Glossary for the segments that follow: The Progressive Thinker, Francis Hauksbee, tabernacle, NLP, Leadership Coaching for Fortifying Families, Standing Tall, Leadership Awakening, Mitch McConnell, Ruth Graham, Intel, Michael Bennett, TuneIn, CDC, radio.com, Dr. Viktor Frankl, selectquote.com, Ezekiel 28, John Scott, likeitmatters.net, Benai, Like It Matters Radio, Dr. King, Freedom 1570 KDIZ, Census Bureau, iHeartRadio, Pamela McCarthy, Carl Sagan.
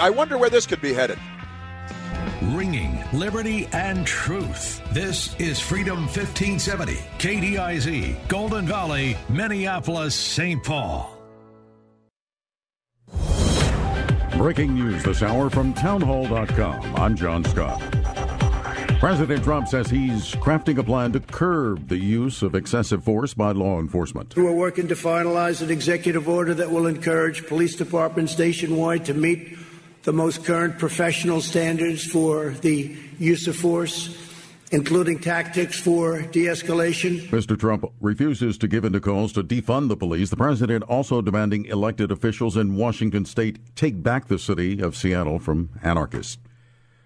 I wonder where this could be headed. Ringing liberty and truth. This is Freedom 1570, KDIZ, Golden Valley, Minneapolis, St. Paul. Breaking news this hour from townhall.com. I'm John Scott. President Trump says he's crafting a plan to curb the use of excessive force by law enforcement. We're working to finalize an executive order that will encourage police departments nationwide to meet the most current professional standards for the use of force, including tactics for de-escalation. Mr. Trump refuses to give in to calls to defund the police. The president also demanding elected officials in Washington state take back the city of Seattle from anarchists.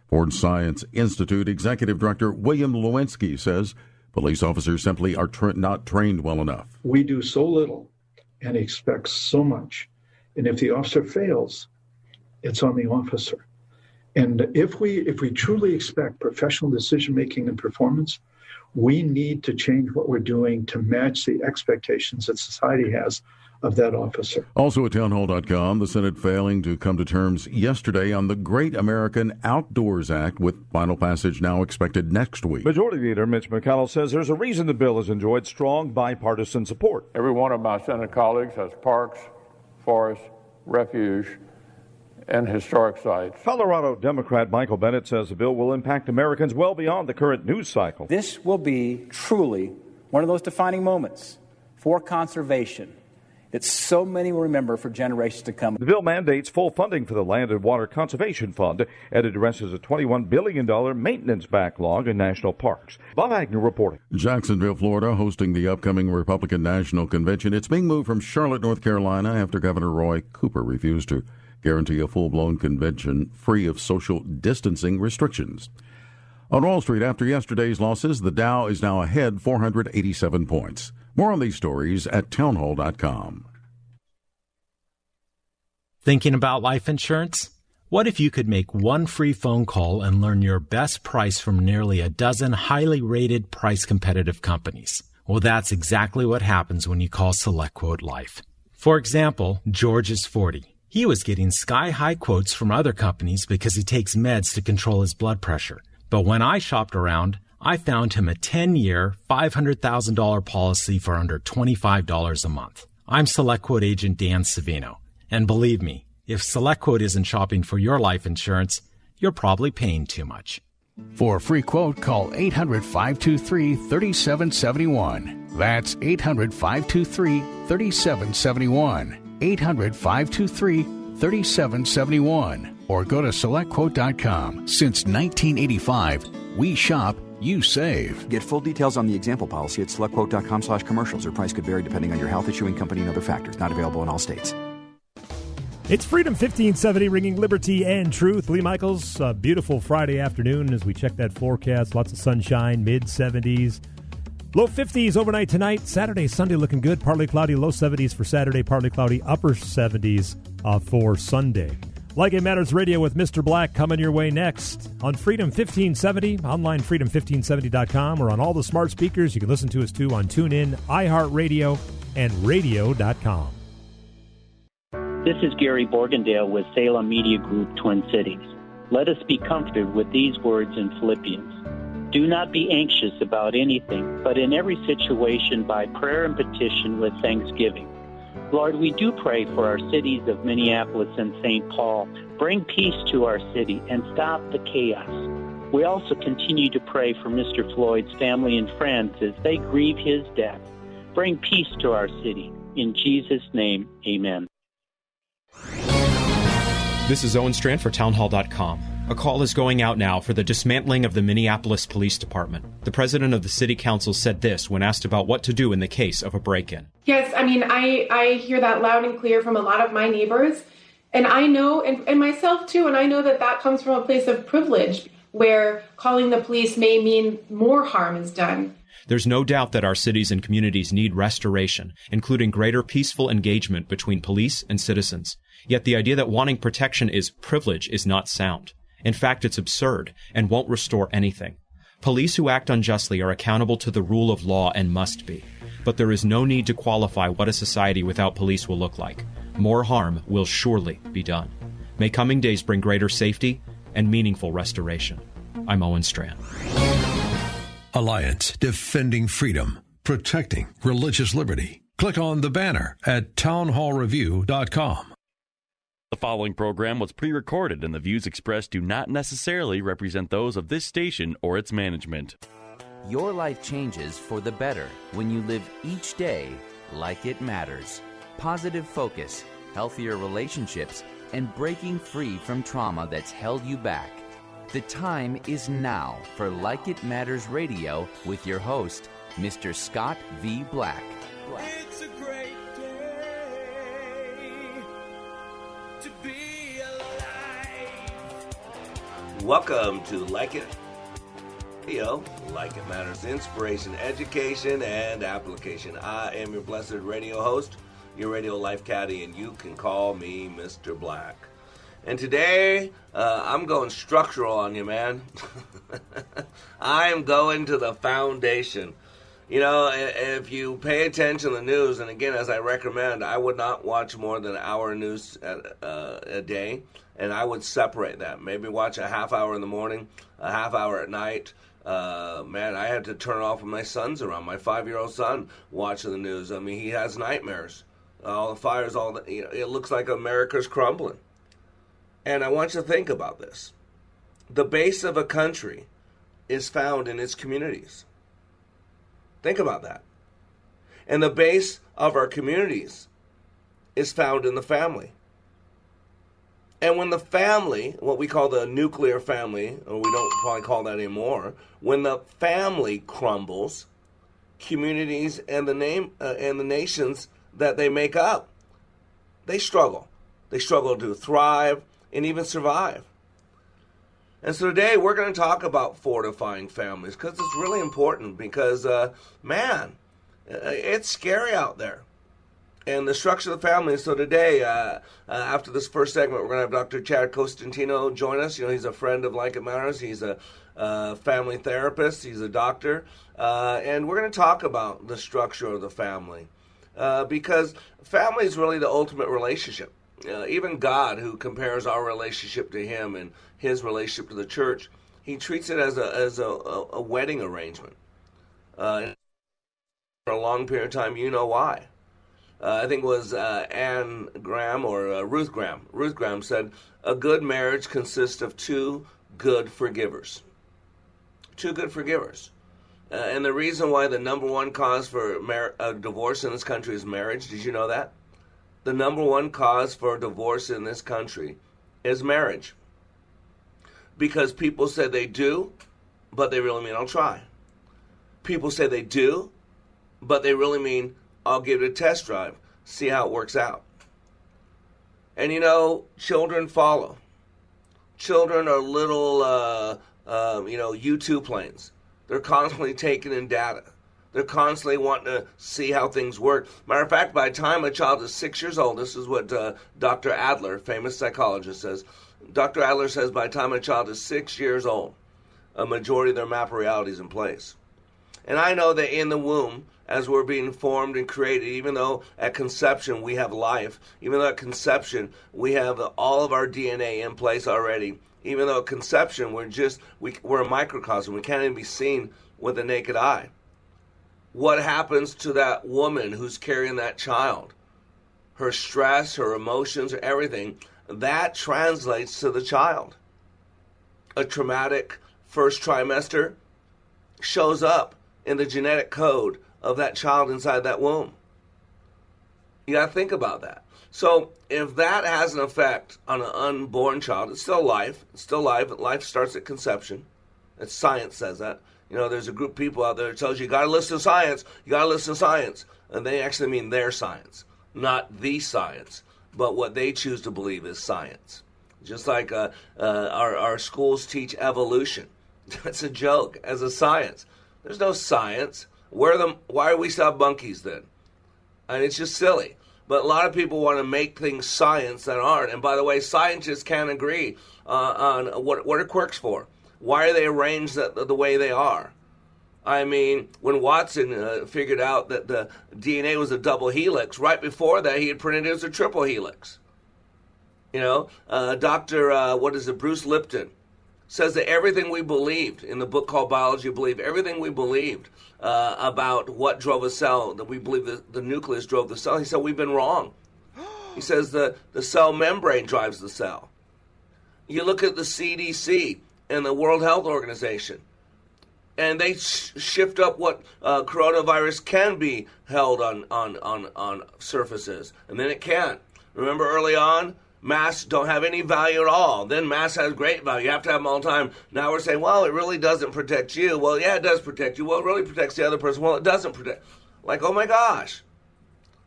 Ford Science Institute Executive Director William Lewinsky says police officers simply are not trained well enough. We do so little and expect so much. And if the officer fails, it's on the officer. And if we truly expect professional decision-making and performance, we need to change what we're doing to match the expectations that society has of that officer. Also at townhall.com, the Senate failing to come to terms yesterday on the Great American Outdoors Act, with final passage now expected next week. Majority Leader Mitch McConnell says there's a reason the bill has enjoyed strong bipartisan support. Every one of my Senate colleagues has parks, forests, refuge, and historic sites. Colorado Democrat Michael Bennett says the bill will impact Americans well beyond the current news cycle. This will be truly one of those defining moments for conservation that so many will remember for generations to come. The bill mandates full funding for the Land and Water Conservation Fund, and addresses a $21 billion maintenance backlog in national parks. Bob Agnew reporting. Jacksonville, Florida, hosting the upcoming Republican National Convention. It's being moved from Charlotte, North Carolina, after Governor Roy Cooper refused to guarantee a full-blown convention free of social distancing restrictions. On Wall Street, after yesterday's losses, the Dow is now ahead 487 points. More on these stories at townhall.com. Thinking about life insurance? What if you could make one free phone call and learn your best price from nearly a dozen highly rated price-competitive companies? Well, that's exactly what happens when you call SelectQuote Life. For example, George is 40. He was getting sky-high quotes from other companies because he takes meds to control his blood pressure. But when I shopped around, I found him a 10-year, $500,000 policy for under $25 a month. I'm SelectQuote agent Dan Savino. And believe me, if SelectQuote isn't shopping for your life insurance, you're probably paying too much. For a free quote, call 800-523-3771. That's 800-523-3771. 800-523-3771. Or go to selectquote.com. Since 1985, we shop, you save. Get full details on the example policy at selectquote.com/commercials. Your price could vary depending on your health, issuing company, and other factors. Not available in all states. It's Freedom 1570, ringing liberty and truth. Lee Michaels, a beautiful Friday afternoon as we check that forecast. Lots of sunshine, mid-70s. Low 50s overnight tonight. Saturday, Sunday looking good. Partly cloudy, low 70s for Saturday. Partly cloudy, upper 70s for Sunday. Like It Matters Radio with Mr. Black coming your way next on Freedom 1570, online freedom1570.com, or on all the smart speakers. You can listen to us, too, on TuneIn, iHeartRadio, and radio.com. This is Gary Borgendale with Salem Media Group, Twin Cities. Let us be comforted with these words in Philippians. Do not be anxious about anything, but in every situation by prayer and petition with thanksgiving. Lord, we do pray for our cities of Minneapolis and St. Paul. Bring peace to our city and stop the chaos. We also continue to pray for Mr. Floyd's family and friends as they grieve his death. Bring peace to our city. In Jesus' name, amen. This is Owen Strand for townhall.com. A call is going out now for the dismantling of the Minneapolis Police Department. The president of the city council said this when asked about what to do in the case of a break-in. Yes, I mean, I hear that loud and clear from a lot of my neighbors. And I know, and myself too, and I know that that comes from a place of privilege where calling the police may mean more harm is done. There's no doubt that our cities and communities need restoration, including greater peaceful engagement between police and citizens. Yet the idea that wanting protection is privilege is not sound. In fact, it's absurd and won't restore anything. Police who act unjustly are accountable to the rule of law and must be. But there is no need to qualify what a society without police will look like. More harm will surely be done. May coming days bring greater safety and meaningful restoration. I'm Owen Strand. Alliance, defending freedom, protecting religious liberty. Click on the banner at townhallreview.com. The following program was pre-recorded, and the views expressed do not necessarily represent those of this station or its management. Your life changes for the better when you live each day like it matters. Positive focus, healthier relationships, and breaking free from trauma that's held you back. The time is now for Like It Matters Radio with your host, Mr. Scott V. Black. It's a great day to be alive. Welcome to Like It Radio. Like It Matters, inspiration, education, and application. I am your blessed radio host, your radio life caddy, and you can call me Mr. Black. And today, I'm going structural on you, man. I'm going to the foundation. You know, if you pay attention to the news, and again, as I recommend, I would not watch more than an hour of news a day, and I would separate that. Maybe watch a half hour in the morning, a half hour at night. Man, I had to turn off when my son's around. My 5-year-old son watching the news. I mean, he has nightmares. All the fires, all the, you know, it looks like America's crumbling. And I want you to think about this. The base of a country is found in its communities. Think about that. And the base of our communities is found in the family. And when the family, what we call the nuclear family, or we don't probably call that anymore, when the family crumbles, communities and the nations that they make up, they struggle. They struggle to thrive and even survive. And so today we're going to talk about fortifying families because it's really important because, man, it's scary out there. And the structure of the family. So today, after this first segment, we're going to have Dr. Chad Costantino join us. You know, he's a friend of Like It Matters. He's a family therapist. He's a doctor. And we're going to talk about the structure of the family because family is really the ultimate relationship. Even God, who compares our relationship to him and his relationship to the church, he treats it as a wedding arrangement. And for a long period of time, you know why. I think it was Anne Graham or Ruth Graham. Ruth Graham said, a good marriage consists of two good forgivers. Two good forgivers. And the reason why the number one cause for divorce in this country is marriage, did you know that? The number one cause for divorce in this country is marriage. Because people say they do, but they really mean I'll try. People say they do, but they really mean I'll give it a test drive, see how it works out. And you know, children follow. Children are little, U2 planes. They're constantly taking in data. They're constantly wanting to see how things work. Matter of fact, by the time a child is 6 years old, this is what Dr. Adler, famous psychologist, says. Dr. Adler says by the time a child is 6 years old, a majority of their map of reality is in place. And I know that in the womb, as we're being formed and created, even though at conception we have life, even though at conception we have all of our DNA in place already, even though at conception we're a microcosm. We can't even be seen with the naked eye. What happens to that woman who's carrying that child? Her stress, her emotions, everything, that translates to the child. A traumatic first trimester shows up in the genetic code of that child inside that womb. You got to think about that. So if that has an effect on an unborn child, it's still life. It's still life. Life starts at conception. It's science says that. You know, there's a group of people out there that tells you, you got to listen to science, you got to listen to science. And they actually mean their science, not the science. but what they choose to believe is science. Just like our schools teach evolution. That's a joke as a science. There's no science. Why are we still monkeys then? And it's just silly. But a lot of people want to make things science that aren't. And by the way, scientists can't agree on what are quirks for. Why are they arranged the way they are? I mean, when Watson figured out that the DNA was a double helix, right before that he had printed it as a triple helix. You know, Bruce Lipton says that everything we believed in the book called Biology of Belief, everything we believed about what drove a cell, that we believe the nucleus drove the cell, he said we've been wrong. He says the cell membrane drives the cell. You look at the CDC and the World Health Organization, and they shift up what coronavirus can be held on surfaces, and then it can't. Remember early on? Masks don't have any value at all. Then masks has great value. You have to have them all the time. Now we're saying, well, it really doesn't protect you. Well, yeah, it does protect you. Well, it really protects the other person. Well, it doesn't protect. Like, oh, my gosh.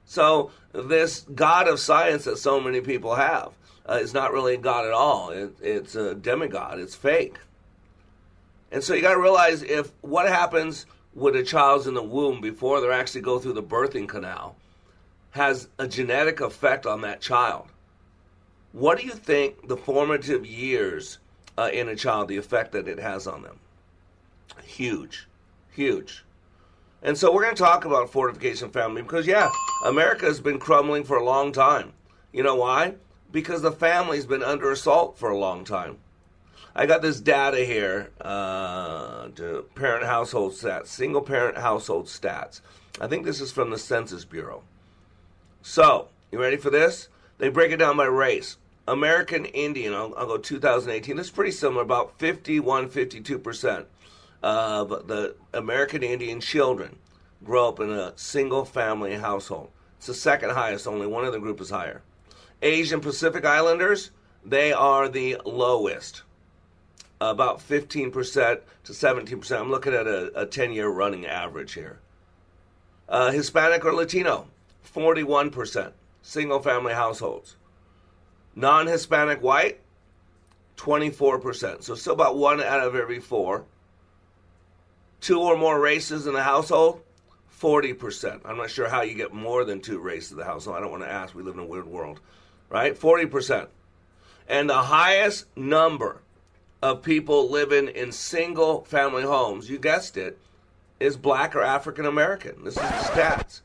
So this god of science that so many people have is not really a god at all. It's a demigod. It's fake. And so you got to realize if what happens when a child's in the womb before they actually go through the birthing canal has a genetic effect on that child. What do you think the formative years in a child, the effect that it has on them? Huge. Huge. And so we're going to talk about fortification family because, yeah, America has been crumbling for a long time. You know why? Because the family's been under assault for a long time. I got this data here, parent household stats, single parent household stats. I think this is from the Census Bureau. So, you ready for this? They break it down by race. American Indian, I'll go 2018. It's pretty similar, about 51-52% of the American Indian children grow up in a single-family household. It's the second highest. Only one of the group is higher. Asian Pacific Islanders, they are the lowest, about 15% to 17%. I'm looking at a 10-year running average here. Hispanic or Latino, 41%. Single-family households. Non-Hispanic white, 24%. So still about 1 out of every 4. 2 or more races in the household, 40%. I'm not sure how you get more than 2 races in the household. I don't want to ask. We live in a weird world, right? 40%. And the highest number of people living in single-family homes, you guessed it, is Black or African-American. This is the stats.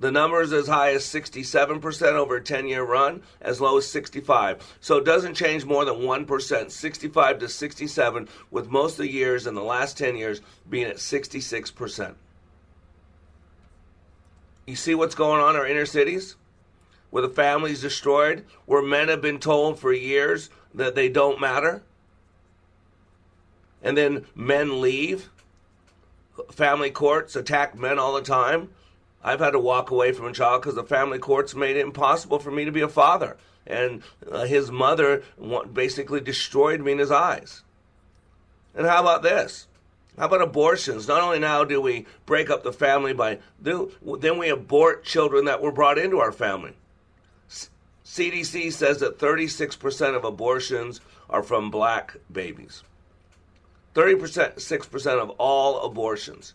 The number is as high as 67% over a 10-year run, as low as 65%. So it doesn't change more than 1%, 65 to 67, with most of the years in the last 10 years being at 66%. You see what's going on in our inner cities? Where the family's destroyed, where men have been told for years that they don't matter, and then men leave. Family courts attack men all the time. I've had to walk away from a child because the family courts made it impossible for me to be a father. And his mother basically destroyed me in his eyes. And how about this? How about abortions? Not only now do we break up the family, then we abort children that were brought into our family. CDC says that 36% of abortions are from Black babies. 36% of all abortions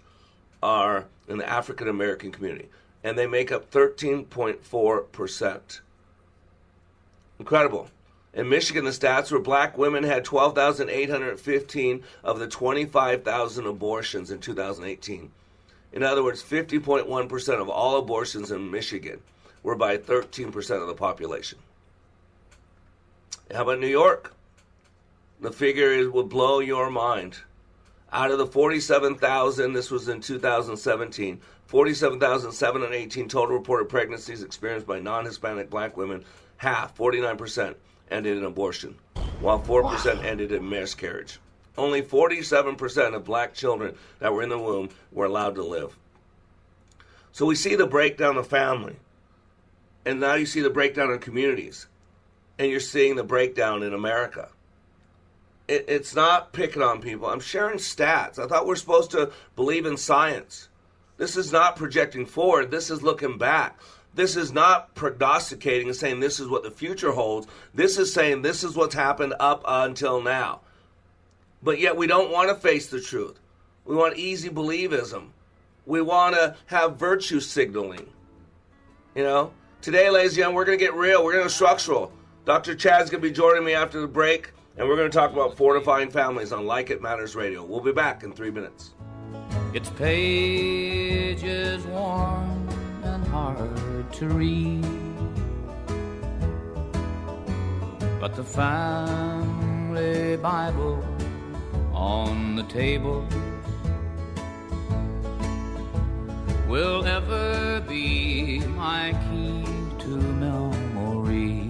are in the African-American community, and they make up 13.4%. Incredible. In Michigan, the stats were Black women had 12,815 of the 25,000 abortions in 2018. In other words, 50.1% of all abortions in Michigan were by 13% of the population. How about New York? The figure will blow your mind. Out of the 47,000, this was in 2017, 47,718 total reported pregnancies experienced by non-Hispanic Black women, half, 49%, ended in abortion, while 4% ended in miscarriage. Only 47% of Black children that were in the womb were allowed to live. So we see the breakdown of family, and now you see the breakdown in communities, and you're seeing the breakdown in America. It's not picking on people. I'm sharing stats. I thought we're supposed to believe in science. This is not projecting forward. This is looking back. This is not prognosticating and saying this is what the future holds. This is saying this is what's happened up until now. But yet we don't want to face the truth. We want easy believism. We want to have virtue signaling. You know, today, ladies and gentlemen, we're going to get real. We're going to structural. Dr. Chad's going to be joining me after the break, and we're going to talk about fortifying families on Like It Matters Radio. We'll be back in 3 minutes. Its pages warm and hard to read, but the family Bible on the table will ever be my key to memory.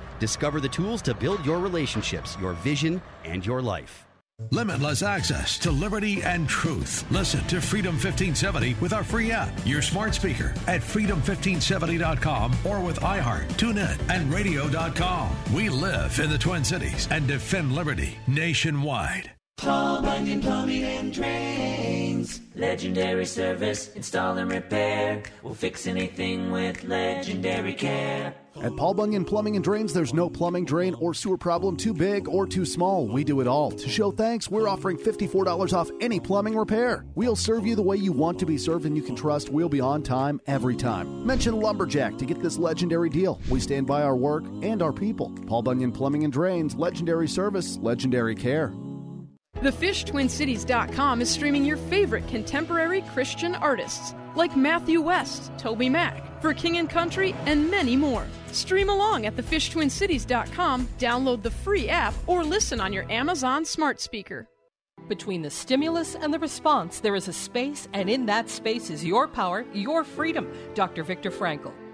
Discover the tools to build your relationships, your vision, and your life. Limitless access to liberty and truth. Listen to Freedom 1570 with our free app, your smart speaker, at freedom1570.com or with iHeart, TuneIn, and radio.com. We live in the Twin Cities and defend liberty nationwide. Paul Bunyan Plumbing and Drains. Legendary service, install and repair. We'll fix anything with legendary care. At Paul Bunyan Plumbing and Drains, there's no plumbing, drain, or sewer problem too big or too small. We do it all. To show thanks, we're offering $54 off any plumbing repair. We'll serve you the way you want to be served, and you can trust we'll be on time every time. Mention Lumberjack to get this legendary deal. We stand by our work and our people. Paul Bunyan Plumbing and Drains, legendary service, legendary care. TheFishTwinCities.com is streaming your favorite contemporary Christian artists like Matthew West, Toby Mac, For King and Country, and many more. Stream along at TheFishTwinCities.com, download the free app, or listen on your Amazon smart speaker. Between the stimulus and the response, there is a space, and in that space is your power, your freedom. Dr. Viktor Frankl.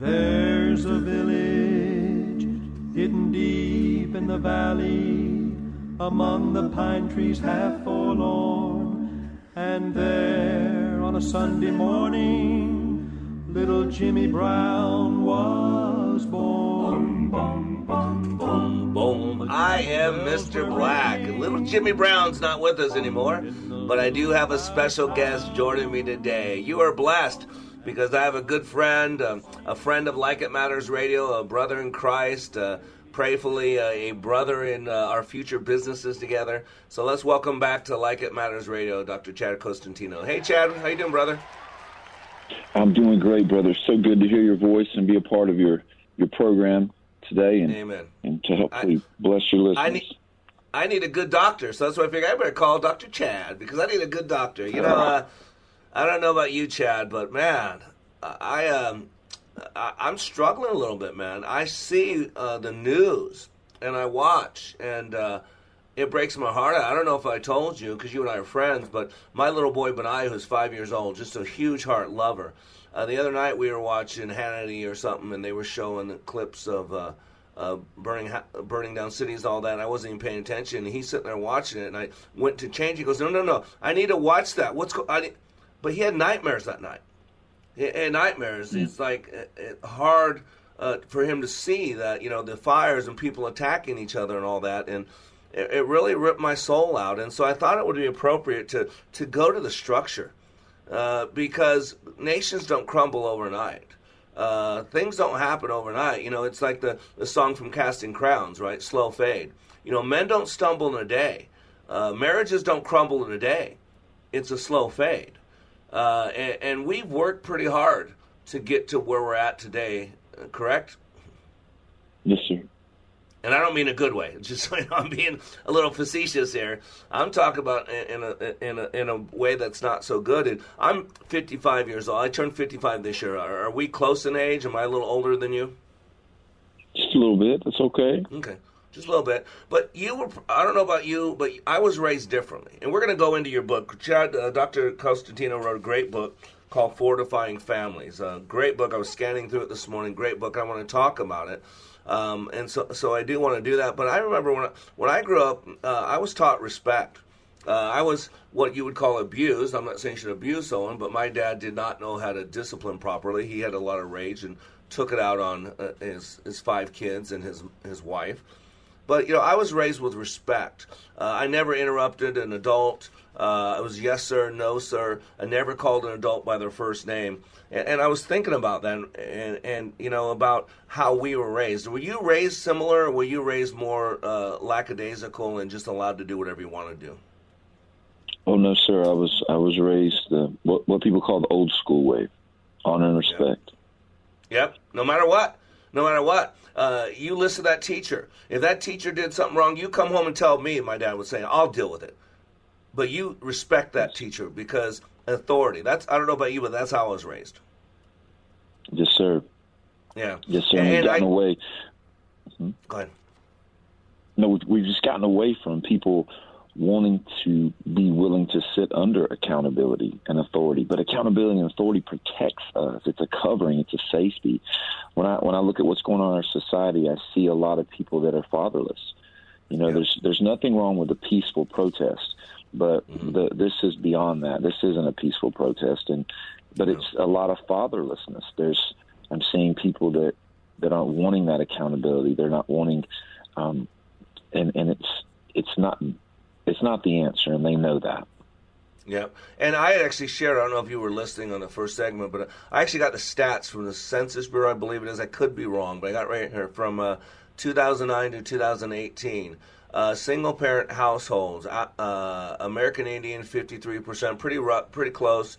There's a village hidden deep in the valley, among the pine trees half forlorn. And there on a Sunday morning, little Jimmy Brown was born. Boom, boom, boom, boom, boom. I am Mr. Black. Little Jimmy Brown's not with us anymore, but I do have a special guest joining me today. You are blessed, because I have a good friend, a friend of Like It Matters Radio, a brother in Christ, prayfully a brother in our future businesses together. So let's welcome back to Like It Matters Radio, Dr. Chad Costantino. Hey, Chad, how you doing, brother? I'm doing great, brother. So good to hear your voice and be a part of your program today, and amen. And to hopefully bless your listeners. I need a good doctor, so that's why I figured I better call Dr. Chad, because I need a good doctor. You know, I don't know about you, Chad, but man, I'm struggling a little bit, man. I see the news and I watch, and It breaks my heart. I don't know if I told you, because you and I are friends, but my little boy Benai, who's 5 years old, just a huge heart lover. The other night we were watching Hannity or something, and they were showing the clips of burning down cities, all that. I wasn't even paying attention. And he's sitting there watching it, and I went to change. He goes, no, I need to watch that. But he had nightmares that night. He had nightmares. Mm-hmm. It's like hard for him to see that, the fires and people attacking each other and all that. And it really ripped my soul out. And so I thought it would be appropriate to go to the structure because nations don't crumble overnight. Things don't happen overnight. It's like the song from Casting Crowns, right? Slow fade. Men don't stumble in a day. Marriages don't crumble in a day. It's a slow fade. And we've worked pretty hard to get to where we're at today, correct? Yes, sir. And I don't mean a good way. It's just I'm being a little facetious here. I'm talking about in a way that's not so good. And I'm 55 years old. I turned 55 this year. Are we close in age? Am I a little older than you? Just a little bit. That's okay. Okay, just a little bit. But you were. I don't know about you, but I was raised differently. And we're going to go into your book. Dr. Costantino wrote a great book called Fortifying Families. A great book. I was scanning through it this morning. Great book. I want to talk about it. And so I do want to do that. But I remember when I grew up, I was taught respect. I was what you would call abused. I'm not saying you should abuse someone, but my dad did not know how to discipline properly. He had a lot of rage and took it out on his five kids and his wife. But, I was raised with respect. I never interrupted an adult. I was yes, sir, no, sir. I never called an adult by their first name. And I was thinking about that and about how we were raised. Were you raised similar, or were you raised more lackadaisical and just allowed to do whatever you want to do? Oh, no, sir. I was raised what people call the old school way, honor and respect. Yep. No matter what. You listen to that teacher. If that teacher did something wrong, you come home and tell me, my dad would say, I'll deal with it. But you respect that teacher because authority. That's, I don't know about you, but that's how I was raised. Yes, sir. Yeah. Yes, sir. And we've gotten away. Mm-hmm. Go ahead. No, we've just gotten away from people wanting to be willing to sit under accountability and authority. But accountability and authority protects us. It's a covering. It's a safety. When I look at what's going on in our society, I see a lot of people that are fatherless. There's nothing wrong with a peaceful protest, but mm-hmm. This is beyond that. This isn't a peaceful protest, but it's a lot of fatherlessness. I'm seeing people that aren't wanting that accountability. They're not wanting, and it's not the answer, and they know that. Yeah, and I actually shared, I don't know if you were listening on the first segment, but I actually got the stats from the Census Bureau, I believe it is. I could be wrong, but I got right here from 2009 to 2018. Single-parent households, American Indian, 53%, pretty close.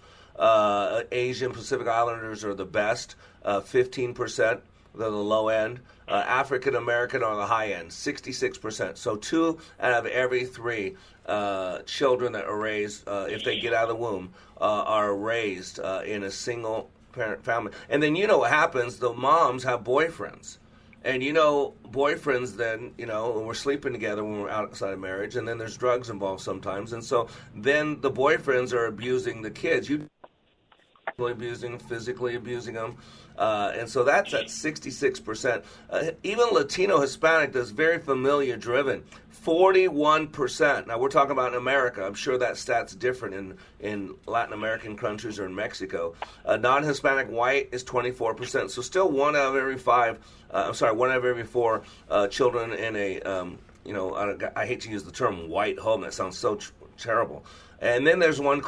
Asian Pacific Islanders are the best, 15%. They're the low end. African-American on the high end, 66%. So 2 out of every 3 children that are raised, if they get out of the womb, are raised in a single-parent family. And then you know what happens. The moms have boyfriends. And boyfriends then, and we're sleeping together when we're outside of marriage, and then there's drugs involved sometimes. And so then the boyfriends are abusing the kids. You abusing, physically abusing them. And so that's at 66%. Even Latino Hispanic, that's very familiar driven, 41%. Now we're talking about in America. I'm sure that stat's different in Latin American countries or in Mexico. Non-Hispanic white is 24%. So still 1 out of every 4 children in a, I hate to use the term white home. That sounds so terrible. And then there's a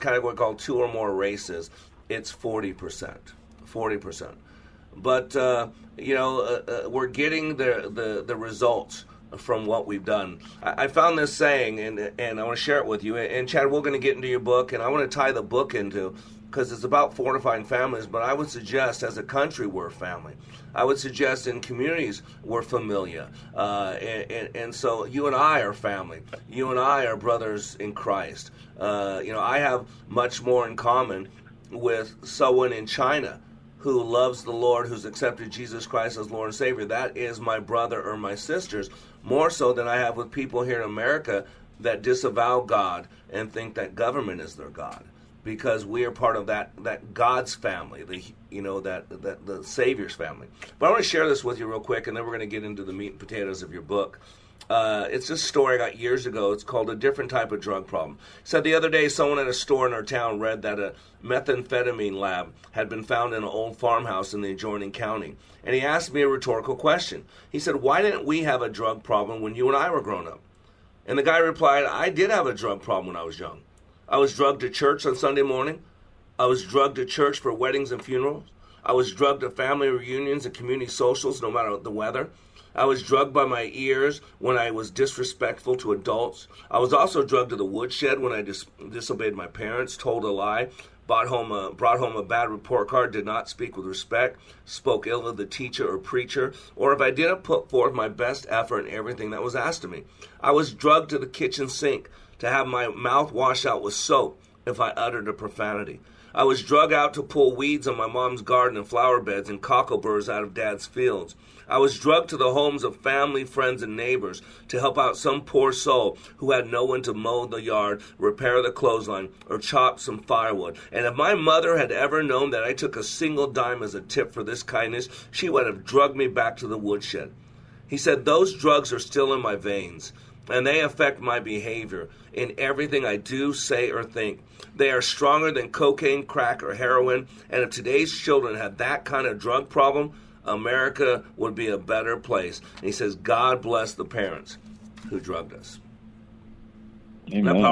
category called 2 or more races. It's 40%. But, we're getting the results from what we've done. I found this saying, and I want to share it with you. And, Chad, we're going to get into your book, and I want to tie the book into, because it's about fortifying families, but I would suggest as a country we're a family. I would suggest in communities we're familia. And so you and I are family. You and I are brothers in Christ. I have much more in common with someone in China who loves the Lord, who's accepted Jesus Christ as Lord and Savior. That is my brother or my sisters, more so than I have with people here in America that disavow God and think that government is their God, because we are part of that God's family, that the Savior's family. But I want to share this with you real quick, and then we're going to get into the meat and potatoes of your book. It's this story I got years ago. It's called A Different Type of Drug Problem. It said the other day someone in a store in our town read that a methamphetamine lab had been found in an old farmhouse in the adjoining county. And he asked me a rhetorical question. He said, why didn't we have a drug problem when you and I were grown up? And the guy replied, I did have a drug problem when I was young. I was drugged to church on Sunday morning. I was drugged to church for weddings and funerals. I was drugged at family reunions and community socials, no matter the weather. I was drugged by my ears when I was disrespectful to adults. I was also drugged to the woodshed when I disobeyed my parents, told a lie, brought home a bad report card, did not speak with respect, spoke ill of the teacher or preacher, or if I didn't put forth my best effort in everything that was asked of me. I was drugged to the kitchen sink to have my mouth washed out with soap if I uttered a profanity. I was drugged out to pull weeds on my mom's garden and flower beds and cockleburs out of dad's fields. I was drugged to the homes of family, friends, and neighbors to help out some poor soul who had no one to mow the yard, repair the clothesline, or chop some firewood. And if my mother had ever known that I took a single dime as a tip for this kindness, she would have drugged me back to the woodshed. He said, those drugs are still in my veins, and they affect my behavior in everything I do, say, or think. They are stronger than cocaine, crack, or heroin, and if today's children had that kind of drug problem, America would be a better place. And he says, God bless the parents who drugged us. Amen. Isn't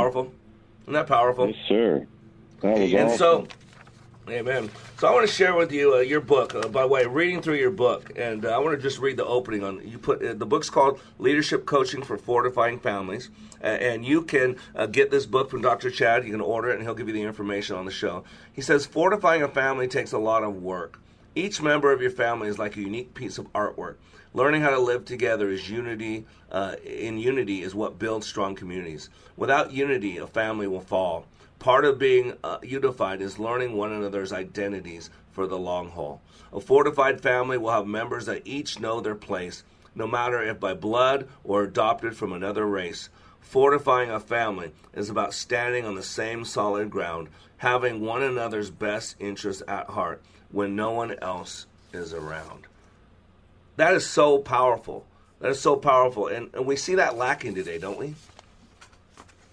that powerful? Yes, sir. That was awesome. So, amen. So I want to share with you your book, by way of reading through your book. And I want to just read the opening on you. The book's called Leadership Coaching for Fortifying Families. And you can get this book from Dr. Chad. You can order it, and he'll give you the information on the show. He says, fortifying a family takes a lot of work. Each member of your family is like a unique piece of artwork. Learning how to live together is unity. In unity is what builds strong communities. Without unity, a family will fall. Part of being unified is learning one another's identities for the long haul. A fortified family will have members that each know their place, no matter if by blood or adopted from another race. Fortifying a family is about standing on the same solid ground, having one another's best interests at heart when no one else is around. That is so powerful. And we see that lacking today, don't we?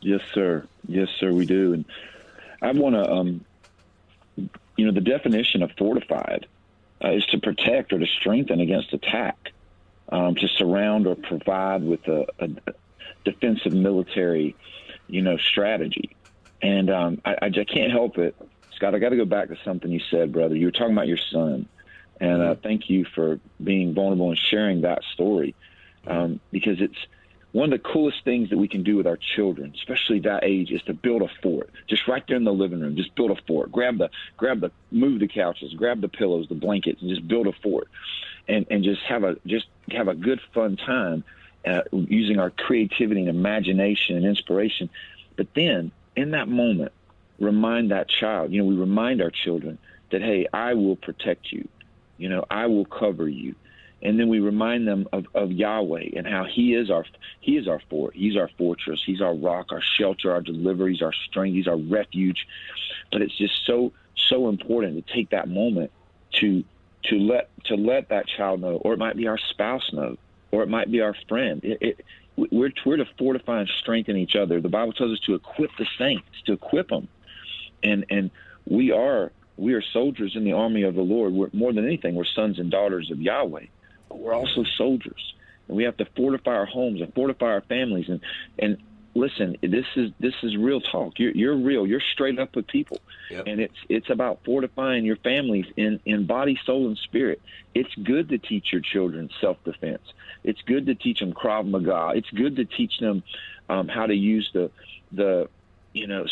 Yes, sir. Yes, sir, we do. And I want to, the definition of fortified is to protect or to strengthen against attack, to surround or provide with a defensive military, strategy. And I can't help it. Scott, I got to go back to something you said, brother. You were talking about your son. And thank you for being vulnerable and sharing that story, because it's one of the coolest things that we can do with our children, especially that age, is to build a fort. Just right there in the living room, just build a fort. Move the couches, grab the pillows, the blankets, and just build a fort, and just have a good fun time using our creativity and imagination and inspiration. But then in that moment, remind that child. We remind our children that, hey, I will protect you. I will cover you. And then we remind them of Yahweh and how he is our fort. He's our fortress. He's our rock, our shelter, our deliverer. He's our strength. He's our refuge. But it's just so, so important to take that moment to let that child know, or it might be our spouse know, or it might be our friend. We're to fortify and strengthen each other. The Bible tells us to equip the saints, to equip them. And we are soldiers in the army of the Lord. We're, more than anything, we're sons and daughters of Yahweh, but we're also soldiers, and we have to fortify our homes and fortify our families. And listen, this is real talk. You're real. You're straight up with people, yep. And it's about fortifying your families in body, soul, and spirit. It's good to teach your children self-defense. It's good to teach them Krav Maga. It's good to teach them how to use the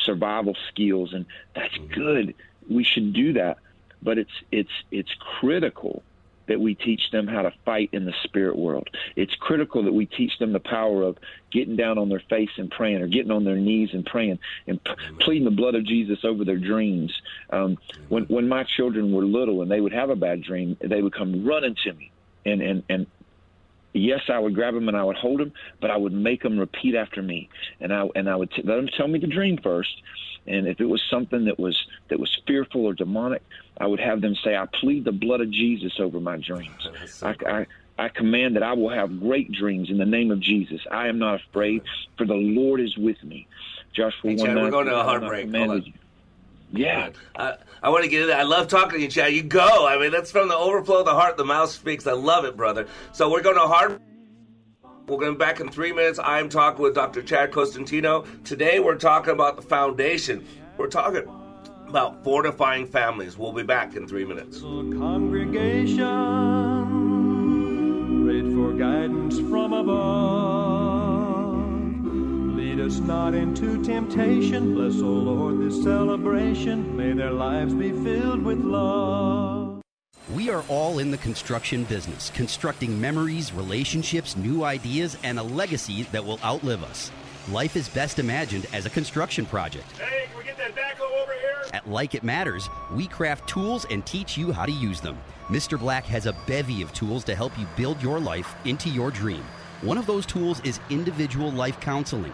survival skills, and that's good. We should do that, but it's critical that we teach them how to fight in the spirit world. It's critical that we teach them the power of getting down on their face and praying, or getting on their knees and praying, and pleading the blood of Jesus over their dreams. When my children were little and they would have a bad dream, they would come running to me, and yes, I would grab them and I would hold them, but I would make them repeat after me, and I would let them tell me the dream first. And if it was something that was fearful or demonic, I would have them say, "I plead the blood of Jesus over my dreams. I command that I will have great dreams in the name of Jesus. I am not afraid, for the Lord is with me." Joshua 1:9. Chad, we're going to a heartbreak. Yeah. I want to get into that. I love talking to you, Chad. You go. I mean, that's from the overflow of the heart, the mouth speaks. I love it, brother. So we're going to heartbreak. We're going back in 3 minutes. I'm talking with Dr. Chad Costantino. Today we're talking about the foundation. We're talking about fortifying families. We'll be back in 3 minutes. Congregation, pray for guidance from above. Lead us not into temptation. Bless, O Lord, this celebration. May their lives be filled with love. We are all in the construction business, constructing memories, relationships, new ideas, and a legacy that will outlive us. Life is best imagined as a construction project. Hey, can we get that backhoe over here? At Like It Matters, we craft tools and teach you how to use them. Mr. Black has a bevy of tools to help you build your life into your dream. One of those tools is individual life counseling.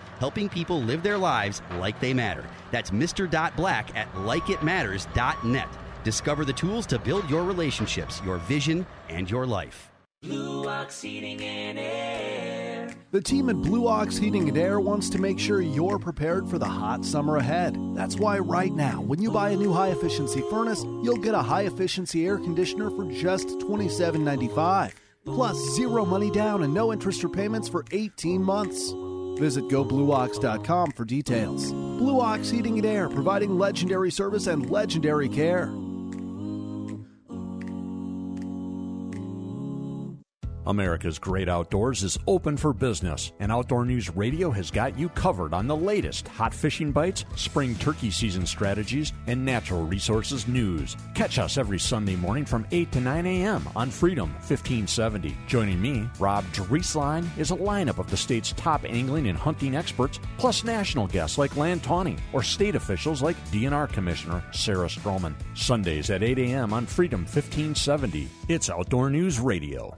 Helping people live their lives like they matter. That's Mr.Black at likeitmatters.net. Discover the tools to build your relationships, your vision, and your life. Blue Ox Heating and Air. The team at Blue Ox Heating and Air wants to make sure you're prepared for the hot summer ahead. That's why right now, when you buy a new high-efficiency furnace, you'll get a high-efficiency air conditioner for just $27.95. Plus, zero money down and no interest or payments for 18 months. Visit GoBlueOx.com for details. Blue Ox Heating and Air, providing legendary service and legendary care. America's Great Outdoors is open for business, and Outdoor News Radio has got you covered on the latest hot fishing bites, spring turkey season strategies, and natural resources news. Catch us every Sunday morning from 8 to 9 a.m. on Freedom 1570. Joining me, Rob Driesline, is a lineup of the state's top angling and hunting experts, plus national guests like Land Tawney or state officials like DNR Commissioner Sarah Stroman. Sundays at 8 a.m. on Freedom 1570. It's Outdoor News Radio.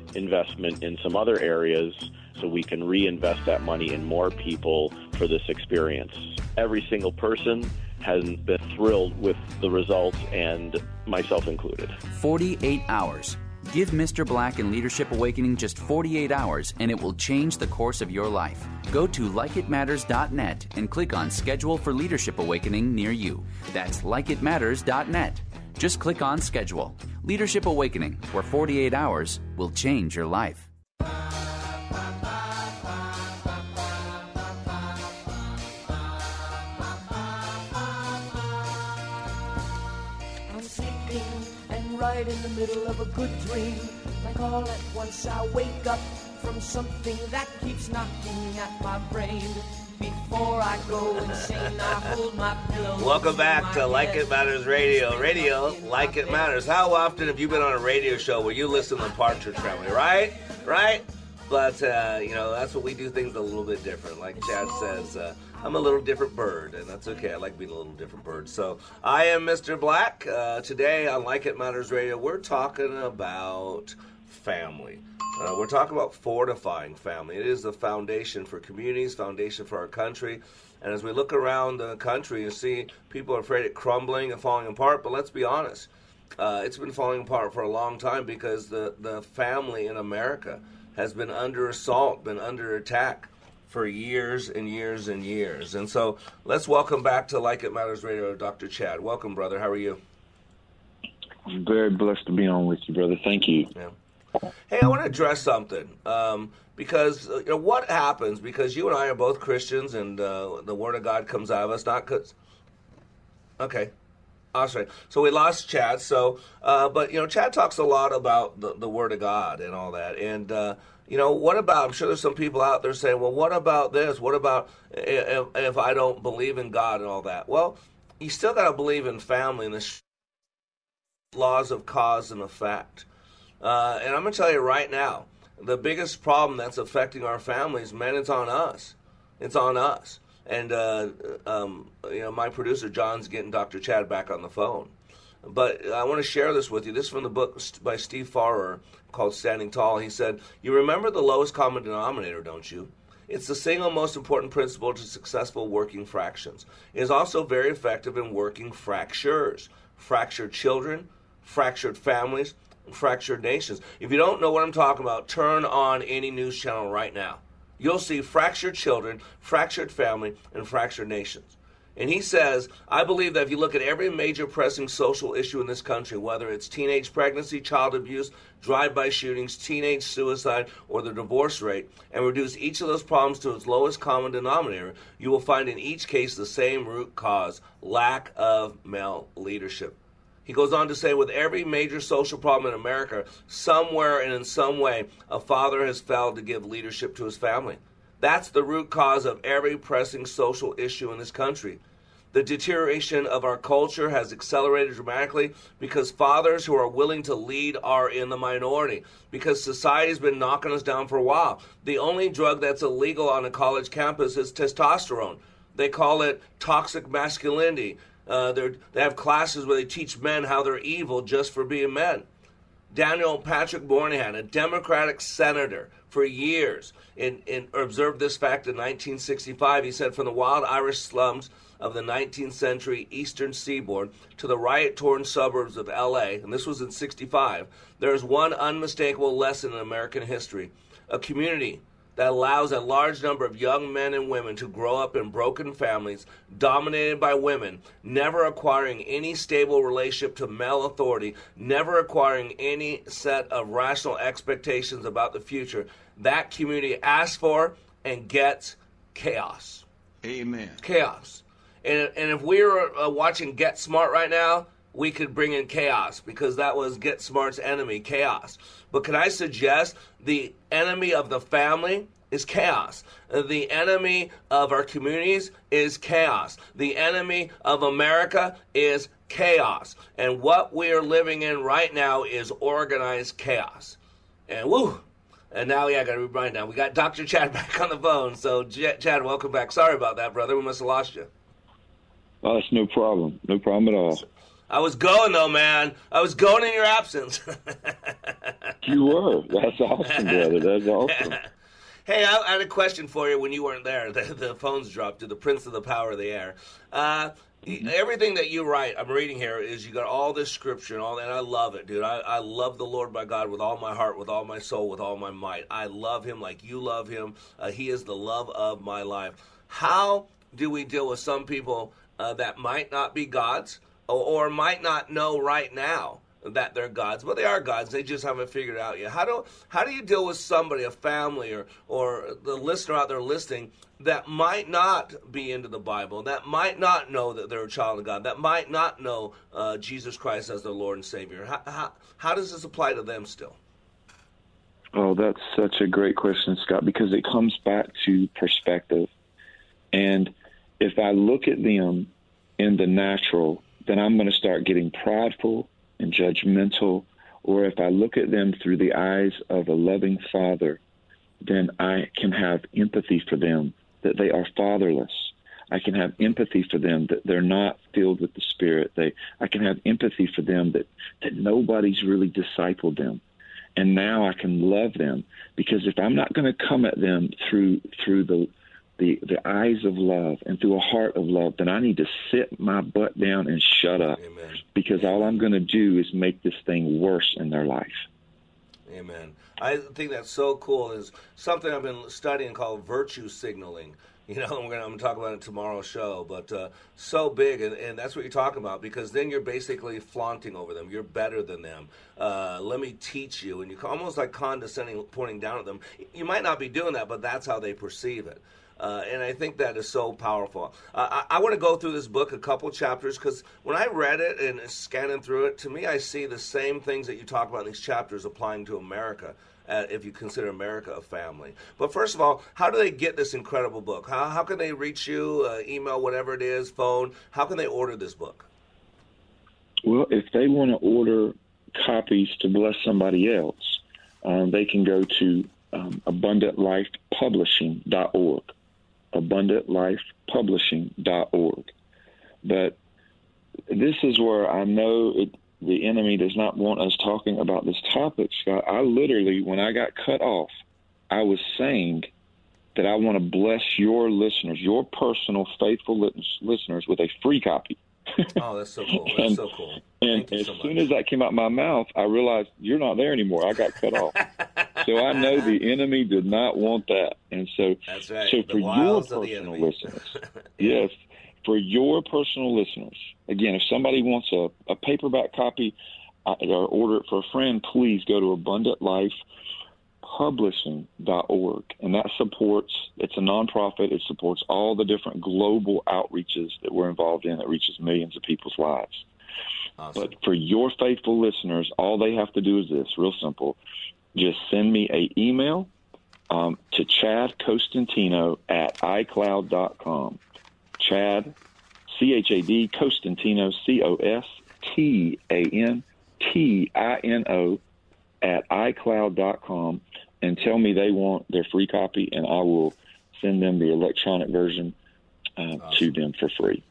investment in some other areas so we can reinvest that money in more people for this experience. Every single person has been thrilled with the results, and myself included. 48 hours. Give Mr. Black and Leadership Awakening just 48 hours, and it will change the course of your life. Go to likeitmatters.net and click on Schedule for Leadership Awakening near you. That's likeitmatters.net. Just click on Schedule. Leadership Awakening, where 48 hours will change your life. I'm sleeping and right in the middle of a good dream. Like all at once I wake up from something that keeps knocking at my brain. Before I go insane, I hold my pillow. Welcome back to Like It Matters Radio. Radio, Like It Matters. How often have you been on a radio show where you listen to the Partridge Family, right? Right? But, you know, that's what we do, things a little bit different. Like Chad says, I'm a little different bird, and that's okay. I like being a little different bird. So I am Mr. Black. Today on Like It Matters Radio, we're talking about family. We're talking about fortifying family. It is the foundation for communities, foundation for our country. And as we look around the country and see people are afraid of crumbling and falling apart, but let's be honest, it's been falling apart for a long time because the family in America has been under assault, been under attack for years and years and years. And so let's welcome back to Like It Matters Radio, Dr. Chad. Welcome, brother. How are you? I'm very blessed to be on with you, brother. Thank you. Yeah. Hey, I want to address something because you know, what happens, because you and I are both Christians and the Word of God comes out of us, not because... Okay. Awesome. So we lost Chad. So, but, you know, Chad talks a lot about the Word of God and all that. And, you know, what about, I'm sure there's some people out there saying, well, what about this? What about if I don't believe in God and all that? Well, you still got to believe in family and the laws of cause and effect. And I'm going to tell you right now, the biggest problem that's affecting our families, man, it's on us. It's on us. And, you know, my producer, John's getting Dr. Chad back on the phone. But I want to share this with you. This is from the book by Steve Farrer called Standing Tall. He said, you remember the lowest common denominator, don't you? It's the single most important principle to successful working fractions. It is also very effective in working fractures, fractured children, fractured families, fractured nations. If you don't know what I'm talking about, turn on any news channel right now. You'll see fractured children, fractured family, and fractured nations. And he says, I believe that if you look at every major pressing social issue in this country, whether it's teenage pregnancy, child abuse, drive-by shootings, teenage suicide, or the divorce rate, and reduce each of those problems to its lowest common denominator, you will find in each case the same root cause, lack of male leadership. He goes on to say, with every major social problem in America, somewhere and in some way, a father has failed to give leadership to his family. That's the root cause of every pressing social issue in this country. The deterioration of our culture has accelerated dramatically because fathers who are willing to lead are in the minority, because society's been knocking us down for a while. The only drug that's illegal on a college campus is testosterone. They call it toxic masculinity. They have classes where they teach men how they're evil just for being men. Daniel Patrick Moynihan, a Democratic senator for years, observed this fact in 1965. He said, from the wild Irish slums of the 19th century eastern seaboard to the riot-torn suburbs of L.A., and this was in 65, there is one unmistakable lesson in American history, a community that allows a large number of young men and women to grow up in broken families dominated by women, never acquiring any stable relationship to male authority, never acquiring any set of rational expectations about the future. That community asks for and gets chaos. Amen. Chaos. And if we were watching Get Smart right now, we could bring in chaos, because that was Get Smart's enemy, chaos. But can I suggest the enemy of the family is chaos. The enemy of our communities is chaos. The enemy of America is chaos. And what we are living in right now is organized chaos. And woo! And now, yeah, I got to rewind now. We got Dr. Chad back on the phone. So, Chad, welcome back. Sorry about that, brother. We must have lost you. Oh, that's no problem. No problem at all. I was going, though, man. I was going in your absence. You were. That's awesome, brother. That's awesome. Hey, I had a question for you when you weren't there. The phones dropped to the Prince of the Power of the Air. Everything that you write, I'm reading here, is you got all this scripture and all that. And I love it, dude. I love the Lord my God with all my heart, with all my soul, with all my might. I love him like you love him. He is the love of my life. How do we deal with some people that might not be God's, or might not know right now that they're gods, but they are gods, they just haven't figured it out yet? How do you deal with somebody, a family, or the listener out there listening, that might not be into the Bible, that might not know that they're a child of God, that might not know Jesus Christ as their Lord and Savior? How does this apply to them still? Oh, that's such a great question, Scott, because it comes back to perspective. And if I look at them in the natural, then I'm going to start getting prideful and judgmental. Or if I look at them through the eyes of a loving father, then I can have empathy for them, that they are fatherless. I can have empathy for them, that they're not filled with the Spirit. I can have empathy for them, that nobody's really discipled them. and now I can love them. Because if I'm not going to come at them through the eyes of love and through a heart of love, then I need to sit my butt down and shut up. Amen. Because all I'm going to do is make this thing worse in their life. Amen. I think that's so cool. Is something I've been studying called virtue signaling. You know, I'm going to talk about it tomorrow's show, but so big, and that's what you're talking about, because then you're basically flaunting over them. You're better than them. Let me teach you, and you're almost like condescending, pointing down at them. You might not be doing that, but that's how they perceive it. And I think that is so powerful. I want to go through this book a couple chapters, because when I read it and scanning through it, to me I see the same things that you talk about in these chapters applying to America, if you consider America a family. But first of all, how do they get this incredible book? How can they reach you, email, whatever it is, phone? How can they order this book? Well, if they want to order copies to bless somebody else, they can go to AbundantLifePublishing.org. AbundantLifePublishing.org. But this is where I know the enemy does not want us talking about this topic, Scott. I literally, when I got cut off, I was saying that I want to bless your listeners, your personal faithful listeners, with a free copy. Oh, that's so cool. That's so cool. And as soon as that came out my mouth, I realized you're not there anymore. I got cut off. So I know the enemy did not want that. And so, that's right. So for your personal listeners, yes, for your personal listeners, again, if somebody wants a paperback copy or order it for a friend, please go to AbundantLifePublishing.org. And that supports, it's a nonprofit. It supports all the different global outreaches that we're involved in that reaches millions of people's lives. Awesome. But for your faithful listeners, all they have to do is this, real simple. Just send me an email to Chad Costantino at iCloud.com. Chad, C-H-A-D, Costantino, C-O-S-T-A-N-T-I-N-O at iCloud.com, and tell me they want their free copy, and I will send them the electronic version awesome. To them for free.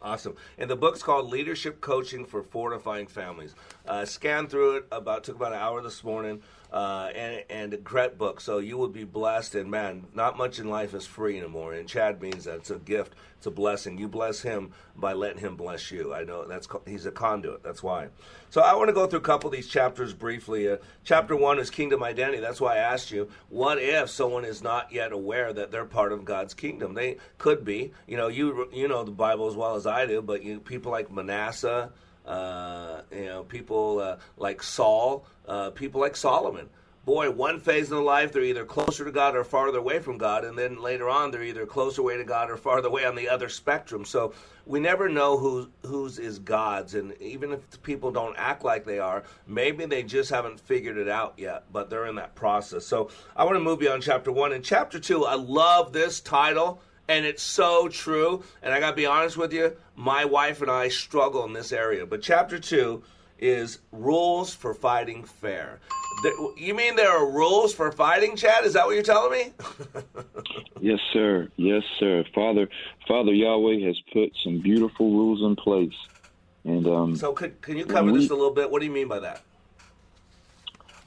Awesome. And the book's called Leadership Coaching for Fortifying Families. Scanned through it, took about an hour this morning, and a great book. So you would be blessed. And, man, not much in life is free anymore. And Chad means that. It's a gift. It's a blessing. You bless him by letting him bless you. I know that's he's a conduit. That's why. So I want to go through a couple of these chapters briefly. Chapter 1 is Kingdom Identity. That's why I asked you, what if someone is not yet aware that they're part of God's kingdom? They could be. You know, you know the Bible as well as I do, but people like Manasseh, people like Saul, people like Solomon. Boy, one phase in their life, they're either closer to God or farther away from God, and then later on, they're either closer away to God or farther away on the other spectrum. So we never know whose is God's, and even if people don't act like they are, maybe they just haven't figured it out yet, but they're in that process. So I want to move beyond Chapter 1. In Chapter 2, I love this title. And it's so true. And I got to be honest with you, my wife and I struggle in this area. But Chapter 2 is Rules for Fighting Fair. You mean there are rules for fighting, Chad? Is that what you're telling me? Yes, sir. Yes, sir. Father Yahweh has put some beautiful rules in place. And so can you cover this a little bit? What do you mean by that?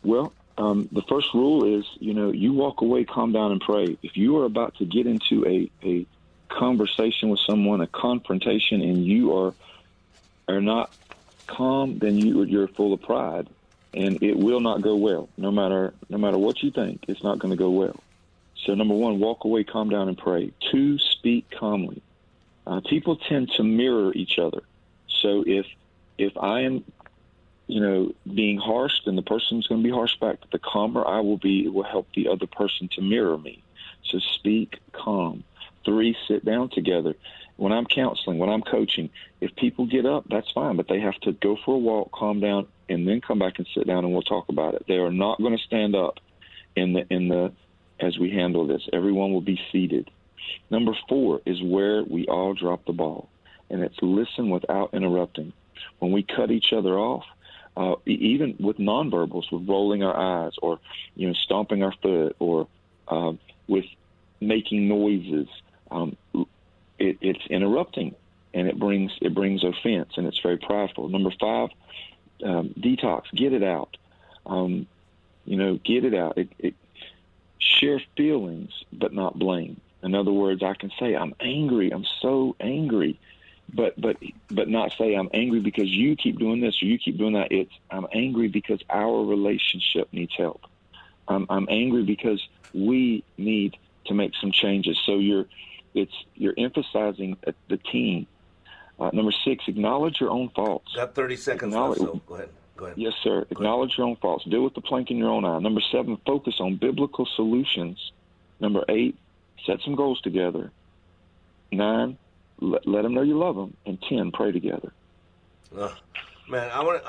Well, the first rule is, you walk away, calm down, and pray. If you are about to get into a conversation with someone, a confrontation, and you are not calm, then you're full of pride, and it will not go well. No matter what you think, it's not going to go well. So, number one, walk away, calm down, and pray. Two, speak calmly. People tend to mirror each other. So if I am being harsh, then the person's going to be harsh back. The calmer I will be, it will help the other person to mirror me. So speak calm. 3, sit down together. When I'm counseling, when I'm coaching, if people get up, that's fine, but they have to go for a walk, calm down, and then come back and sit down, and we'll talk about it. They are not going to stand up as we handle this. Everyone will be seated. Number 4 is where we all drop the ball, and it's listen without interrupting. When we cut each other off, even with nonverbals, with rolling our eyes or, stomping our foot or with making noises, it's interrupting, and it brings offense, and it's very prideful. Number 5, detox, get it out. You know, get it out. Share feelings, but not blame. In other words, I can say I'm angry. I'm so angry, but not say I'm angry because you keep doing this or you keep doing that. I'm angry because our relationship needs help. I'm angry because we need to make some changes. So you're emphasizing the team. Number six, acknowledge your own faults. Got 30 seconds left, so go ahead. Yes, sir. Acknowledge your own faults. Deal with the plank in your own eye. Number seven, focus on biblical solutions. Number eight, set some goals together. Nine, let them know you love them. And 10, pray together. Man, we're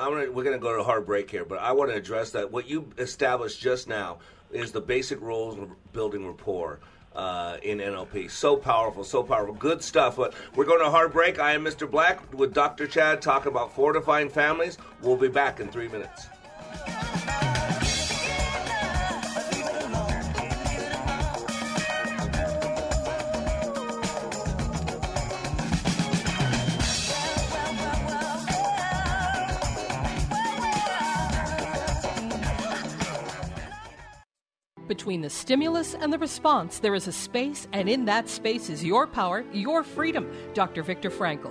going to go to a hard break here, but I want to address that. What you established just now is the basic rules of building rapport in NLP. So powerful, so powerful. Good stuff. But we're going to a hard break. I am Mr. Black with Dr. Chad talking about fortifying families. We'll be back in 3 minutes. Between the stimulus and the response, there is a space, and in that space is your power, your freedom. Dr. Viktor Frankl.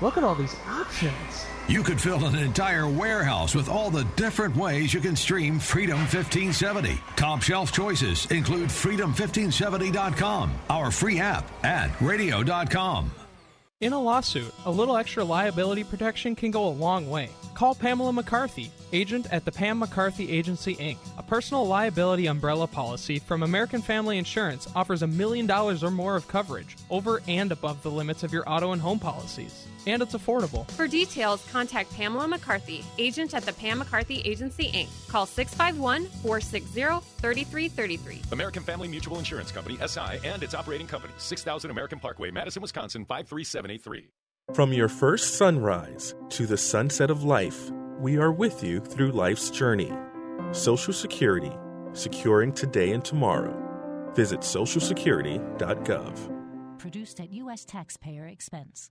Look at all these options. You could fill an entire warehouse with all the different ways you can stream Freedom 1570. Top shelf choices include freedom1570.com, our free app, and radio.com. In a lawsuit, a little extra liability protection can go a long way. Call Pamela McCarthy, agent at the Pam McCarthy Agency, Inc. A personal liability umbrella policy from American Family Insurance offers $1 million or more of coverage over and above the limits of your auto and home policies. And it's affordable. For details, contact Pamela McCarthy, agent at the Pam McCarthy Agency, Inc. Call 651-460-3333. American Family Mutual Insurance Company, SI, and its operating company, 6000 American Parkway, Madison, Wisconsin, 537. From your first sunrise to the sunset of life, we are with you through life's journey. Social Security, securing today and tomorrow. Visit socialsecurity.gov. Produced at U.S. taxpayer expense.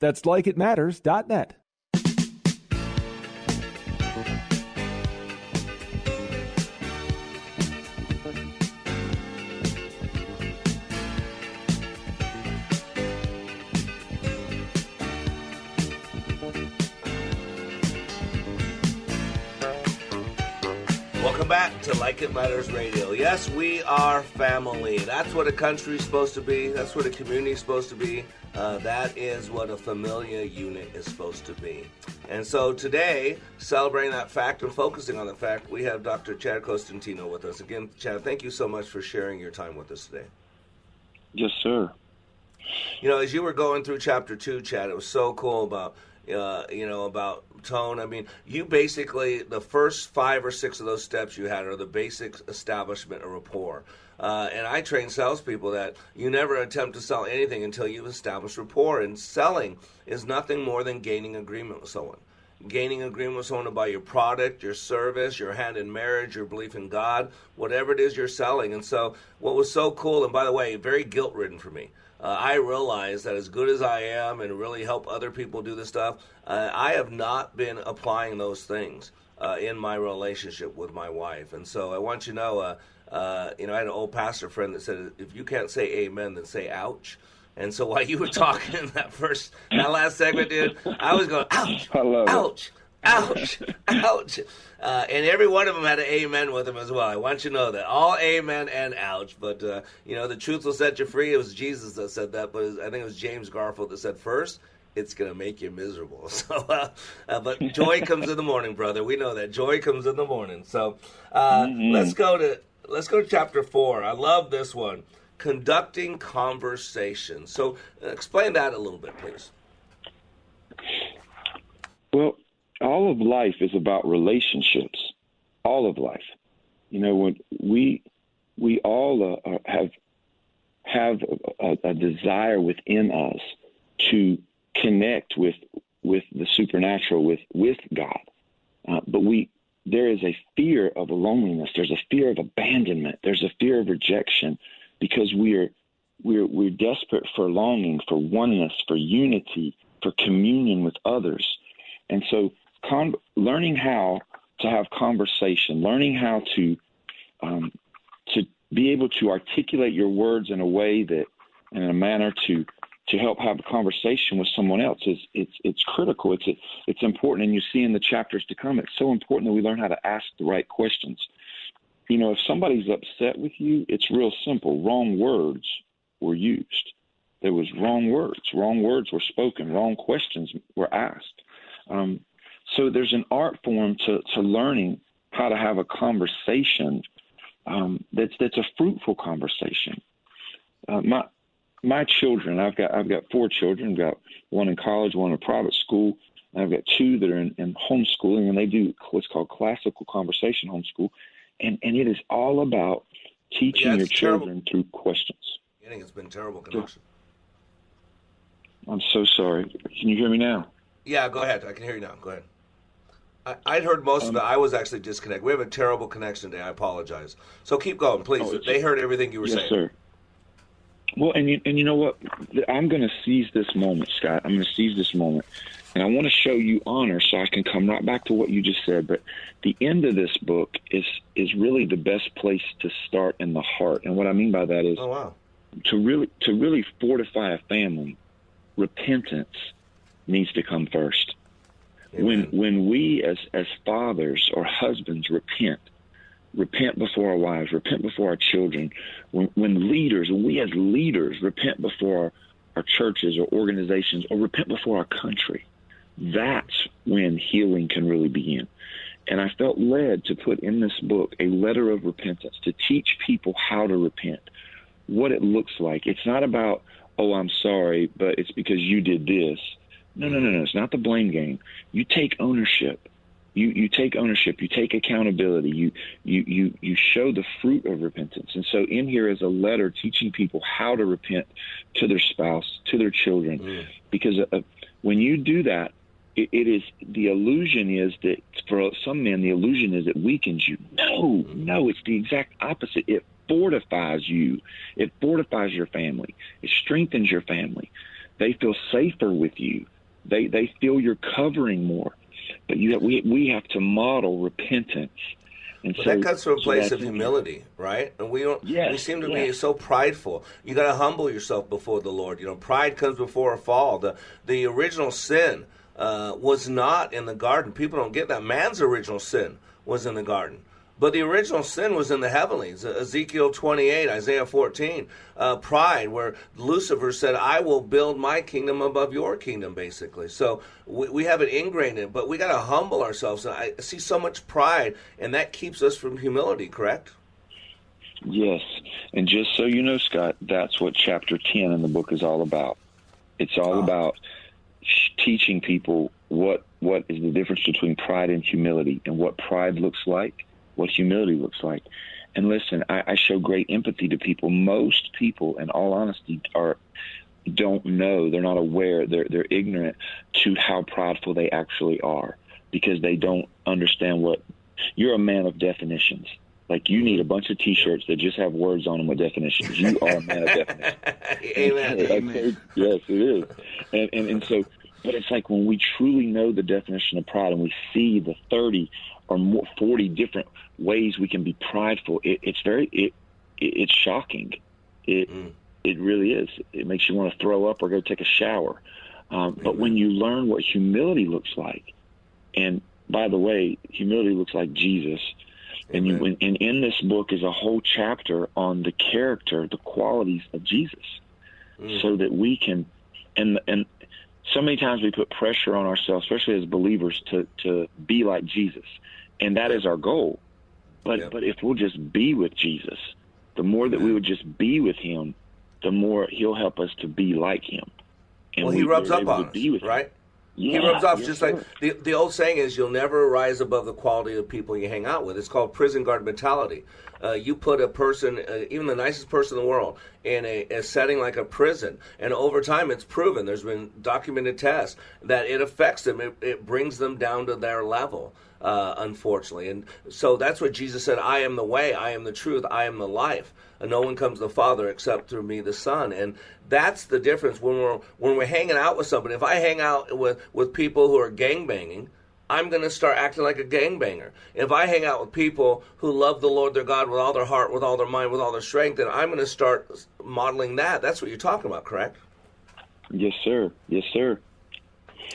That's likeitmatters.net. Welcome back to Like It Matters Radio. Yes, we are family. That's what a country is supposed to be. That's what a community is supposed to be. That is what a familial unit is supposed to be. And so today, celebrating that fact and focusing on the fact, we have Dr. Chad Costantino with us. Again, Chad, thank you so much for sharing your time with us today. Yes, sir. You know, as you were going through chapter 2, Chad, it was so cool about, about tone. I mean, you basically, the first 5 or 6 of those steps you had are the basic establishment of rapport. And I train salespeople that you never attempt to sell anything until you establish rapport. And selling is nothing more than gaining agreement with someone. Gaining agreement with someone about your product, your service, your hand in marriage, your belief in God, whatever it is you're selling. And so what was so cool, and by the way, very guilt-ridden for me, I realized that as good as I am and really help other people do this stuff, I have not been applying those things in my relationship with my wife. And so I want you to know, I had an old pastor friend that said, if you can't say amen, then say ouch. And so while you were talking in that last segment, dude, I was going, ouch, ouch, ouch, ouch. And every one of them had an amen with them as well. I want you to know that. All amen and ouch. But, the truth will set you free. It was Jesus that said that, but I think it was James Garfield that said first, it's going to make you miserable. So, but joy comes in the morning, brother. We know that. Joy comes in the morning. So let's go to chapter 4. I love this one. Conducting conversation. So explain that a little bit, please. Well, all of life is about relationships. All of life. You know, when we all have a desire within us to connect with the supernatural, with God. There is a fear of loneliness. There's a fear of abandonment. There's a fear of rejection. Because we're desperate for longing, for oneness, for unity, for communion with others. And so learning how to have conversation, learning how to be able to articulate your words in a way that, in a manner to help have a conversation with someone else is it's critical. It's important. And you see in the chapters to come, it's so important that we learn how to ask the right questions. You know, if somebody's upset with you, it's real simple. Wrong words were used. There was wrong words. Wrong words were spoken. Wrong questions were asked. So there's an art form to learning how to have a conversation that's a fruitful conversation. My children, I've got 4 children. I've got one in college, one in private school. And I've got 2 that are in homeschooling, and they do what's called classical conversation homeschool. And it is all about teaching your children through questions. I think it's been terrible connection. I'm so sorry. Can you hear me now? Yeah, go ahead. I can hear you now. Go ahead. I'd heard most of it. I was actually disconnected. We have a terrible connection today. I apologize. So keep going, please. They heard everything you were saying. Yes, sir. Well, and you know what? I'm going to seize this moment, Scott. I'm going to seize this moment. And I want to show you honor so I can come right back to what you just said. But the end of this book is really the best place to start in the heart. And what I mean by that is to really fortify a family, repentance needs to come first. Amen. When we as fathers or husbands repent before our wives, repent before our children, when we as leaders repent before our churches or organizations, or repent before our country, that's when healing can really begin. And I felt led to put in this book a letter of repentance to teach people how to repent, what it looks like. It's not about, I'm sorry, but it's because you did this. No. It's not the blame game. You take ownership. You take ownership. You take accountability. You show the fruit of repentance. And so in here is a letter teaching people how to repent to their spouse, to their children, because when you do that, the illusion is it weakens you. No, it's the exact opposite. It fortifies you. It fortifies your family. It strengthens your family. They feel safer with you. They feel you're covering more. But we have to model repentance. And so that comes from a place of humility, right? And we seem to be so prideful. You got to humble yourself before the Lord. You know, pride comes before a fall. The original sin was not in the garden. People don't get that. Man's original sin was in the garden. But the original sin was in the heavenlies, Ezekiel 28, Isaiah 14, pride, where Lucifer said, I will build my kingdom above your kingdom, basically. So we have it ingrained in, but we got to humble ourselves. And I see so much pride, and that keeps us from humility, correct? Yes. And just so you know, Scott, that's what Chapter 10 in the book is all about. It's all about teaching people what is the difference between pride and humility, and what pride looks like, what humility looks like. And listen, I show great empathy to people. Most people, in all honesty, don't know. They're not aware. They're ignorant to how prideful they actually are, because they don't understand what – you're a man of definitions. Like, you need a bunch of T-shirts that just have words on them with definitions. You are a man of definitions. Amen. Okay. Yes, it is. And so – but it's like when we truly know the definition of pride and we see the 30 or more, 40 different ways we can be prideful, it's shocking. It really is. It makes you want to throw up or go take a shower. But when you learn what humility looks like, and by the way, humility looks like Jesus. And in this book is a whole chapter on the character, the qualities of Jesus, so that we can and so many times we put pressure on ourselves, especially as believers, to be like Jesus. And that is our goal. But if we'll just be with Jesus, the more that we would just be with him, the more he'll help us to be like him. And he rubs up on us, right? Yeah, he rubs off just like the old saying is, you'll never rise above the quality of people you hang out with. It's called prison guard mentality. You put a person, even the nicest person in the world, in a setting like a prison, and over time it's proven, there's been documented tests, that it affects them. It brings them down to their level, unfortunately. And so that's what Jesus said, I am the way, I am the truth, I am the life. And no one comes to the Father except through me, the Son. And that's the difference when we're hanging out with somebody. If I hang out with people who are gangbanging, I'm going to start acting like a gangbanger. If I hang out with people who love the Lord their God with all their heart, with all their mind, with all their strength, then I'm going to start modeling that. That's what you're talking about, correct? Yes, sir. Yes, sir.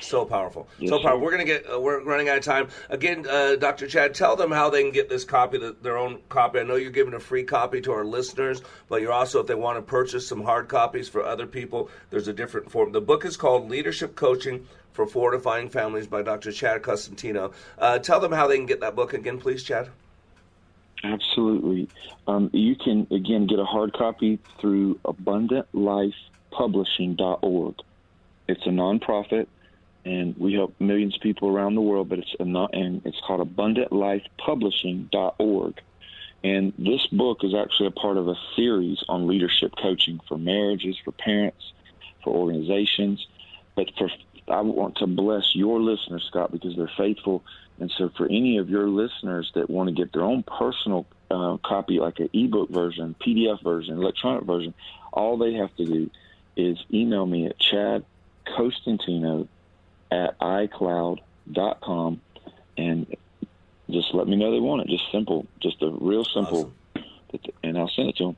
So powerful. Yes, so powerful. Sir. We're going to get, we're running out of time. Again, Dr. Chad, tell them how they can get this copy, their own copy. I know you're giving a free copy to our listeners, but you're also, if they want to purchase some hard copies for other people, there's a different form. The book is called Leadership Coaching for Fortifying Families by Dr. Chad Costantino. Tell them how they can get that book again, please, Chad. Absolutely. You can, again, get a hard copy through AbundantLifePublishing.org. It's a nonprofit. And we help millions of people around the world, but it's called AbundantLifePublishing.org. And this book is actually a part of a series on leadership coaching for marriages, for parents, for organizations. But I want to bless your listeners, Scott, because they're faithful. And so for any of your listeners that want to get their own personal copy, like an ebook version, PDF version, electronic version, all they have to do is email me at chadcostantino@icloud.com and just let me know they want it. Just simple, just a real simple, awesome. And I'll send it to them.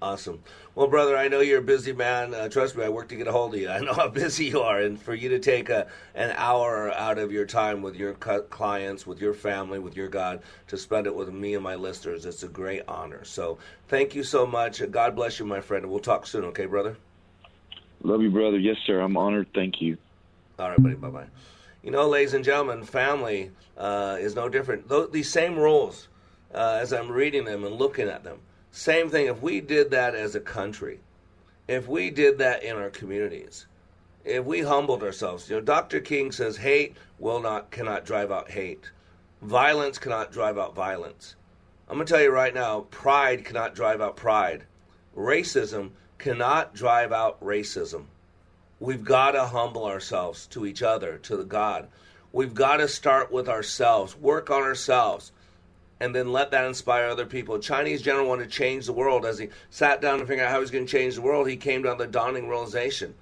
Awesome. Well, brother, I know you're a busy man. Trust me, I work to get a hold of you. I know how busy you are. And for you to take an hour out of your time with your clients, with your family, with your God, to spend it with me and my listeners, it's a great honor. So thank you so much. God bless you, my friend. We'll talk soon. Okay, brother? Love you, brother. Yes, sir. I'm honored. Thank you. All right, buddy, bye-bye. You know, ladies and gentlemen, family is no different. These same rules, as I'm reading them and looking at them, same thing. If we did that as a country, if we did that in our communities, if we humbled ourselves, you know, Dr. King says hate cannot drive out hate. Violence cannot drive out violence. I'm going to tell you right now, pride cannot drive out pride. Racism cannot drive out racism. We've got to humble ourselves to each other, to the God. We've got to start with ourselves, work on ourselves, and then let that inspire other people. Chinese general wanted to change the world. As he sat down to figure out how he was going to change the world, he came down to the dawning realization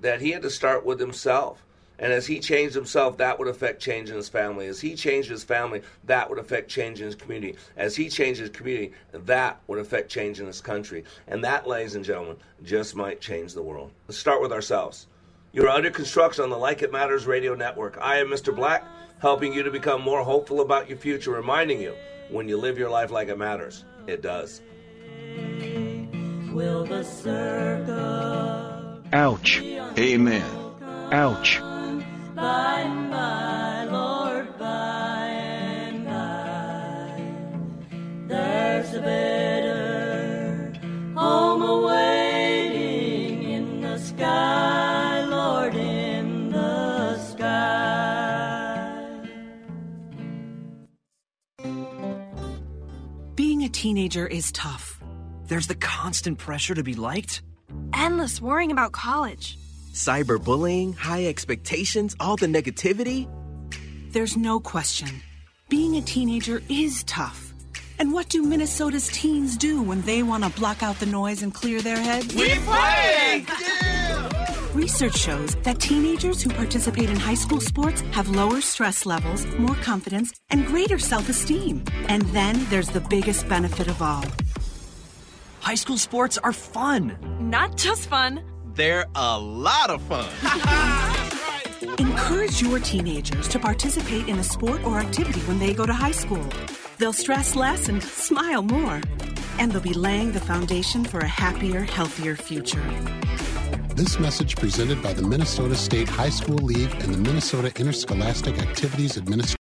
that he had to start with himself. And as he changed himself, that would affect change in his family. As he changed his family, that would affect change in his community. As he changed his community, that would affect change in his country. And that, ladies and gentlemen, just might change the world. Let's start with ourselves. You're under construction on the Like It Matters Radio Network. I am Mr. Black, helping you to become more hopeful about your future, reminding you, when you live your life like it matters, it does. Will the circle... Ouch. Amen. Ouch. By and by, Lord, by and by, there's a better Being a teenager is tough. There's the constant pressure to be liked. Endless worrying about college. Cyberbullying, high expectations, all the negativity. There's no question. Being a teenager is tough. And what do Minnesota's teens do when they want to block out the noise and clear their heads? We play! Yeah! Research shows that teenagers who participate in high school sports have lower stress levels, more confidence, and greater self-esteem. And then there's the biggest benefit of all. High school sports are fun. Not just fun. They're a lot of fun. Encourage your teenagers to participate in a sport or activity when they go to high school. They'll stress less and smile more. And they'll be laying the foundation for a happier, healthier future. This message presented by the Minnesota State High School League and the Minnesota Interscholastic Activities Administration.